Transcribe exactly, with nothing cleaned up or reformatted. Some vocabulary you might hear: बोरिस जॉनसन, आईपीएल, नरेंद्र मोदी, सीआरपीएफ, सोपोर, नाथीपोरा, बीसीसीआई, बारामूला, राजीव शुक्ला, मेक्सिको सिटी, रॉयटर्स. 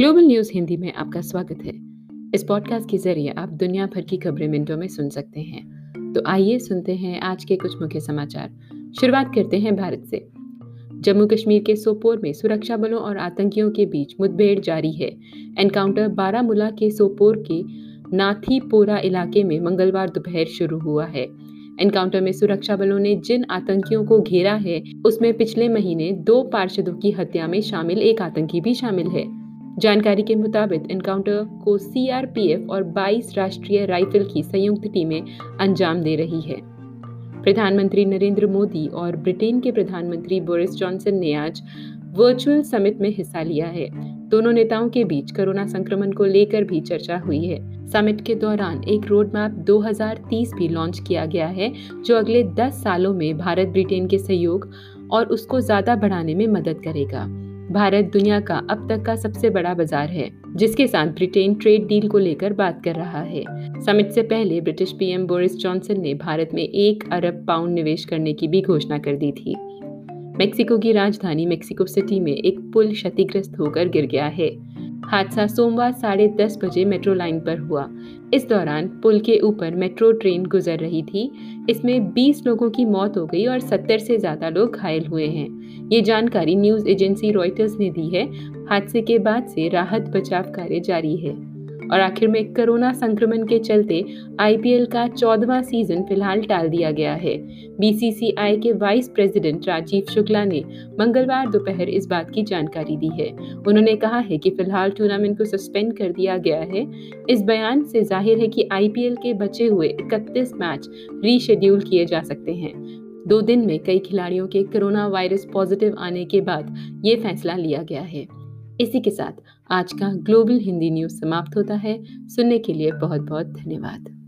Global news Hindi में आपका स्वागत है। इस पॉडकास्ट के जरिए आप दुनिया भर की खबरें मिनटों में सुन सकते हैं। तो आइए सुनते हैं आज के कुछ मुख्य समाचार। शुरुआत करते हैं भारत से। जम्मू कश्मीर के सोपोर में सुरक्षा बलों और आतंकियों के बीच मुठभेड़ जारी है। एनकाउंटर बारामूला के सोपोर के नाथीपोरा इलाके में मंगलवार दोपहर शुरू हुआ है। एनकाउंटर में सुरक्षा बलों ने जिन आतंकियों को घेरा है उसमें पिछले महीने दो पार्षदों की हत्या में शामिल एक आतंकी भी शामिल है। जानकारी के मुताबिक एनकाउंटर को सीआरपीएफ और बाईस राष्ट्रीय राइफल की संयुक्त टीमें अंजाम दे रही है। प्रधानमंत्री नरेंद्र मोदी और ब्रिटेन के प्रधानमंत्री बोरिस जॉनसन ने आज वर्चुअल समिट में हिस्सा लिया है। दोनों नेताओं के बीच कोरोना संक्रमण को लेकर भी चर्चा हुई है। समिट के दौरान एक रोड मैप दो हज़ार तीस भी लॉन्च किया गया है जो अगले दस सालों में भारत ब्रिटेन के सहयोग और उसको ज्यादा बढ़ाने में मदद करेगा। भारत दुनिया का अब तक का सबसे बड़ा बाजार है जिसके साथ ब्रिटेन ट्रेड डील को लेकर बात कर रहा है। समिट से पहले ब्रिटिश पीएम बोरिस जॉनसन ने भारत में एक अरब पाउंड निवेश करने की भी घोषणा कर दी थी। मेक्सिको की राजधानी मेक्सिको सिटी में एक पुल क्षतिग्रस्त होकर गिर गया है। हादसा सोमवार साढ़े दस बजे मेट्रो लाइन पर हुआ। इस दौरान पुल के ऊपर मेट्रो ट्रेन गुजर रही थी। इसमें बीस लोगों की मौत हो गई और सत्तर से ज्यादा लोग घायल हुए हैं। ये जानकारी न्यूज एजेंसी रॉयटर्स ने दी है। हादसे के बाद से राहत बचाव कार्य जारी है। और आखिर में कोरोना संक्रमण के चलते आईपीएल का चौदहवां सीजन फिलहाल टाल दिया गया है। बीसीसीआई के वाइस प्रेसिडेंट राजीव शुक्ला ने मंगलवार दोपहर इस बात की जानकारी दी है। उन्होंने कहा है कि फिलहाल टूर्नामेंट को सस्पेंड कर दिया गया है। इस बयान से जाहिर है कि आईपीएल के बचे हुए इकतीस मैच रीशेड्यूल किए जा सकते हैं। दो दिन में कई खिलाड़ियों के कोरोना वायरस पॉजिटिव आने के बाद ये फैसला लिया गया है। इसी के साथ आज का ग्लोबल हिंदी न्यूज़ समाप्त होता है। सुनने के लिए बहुत बहुत धन्यवाद।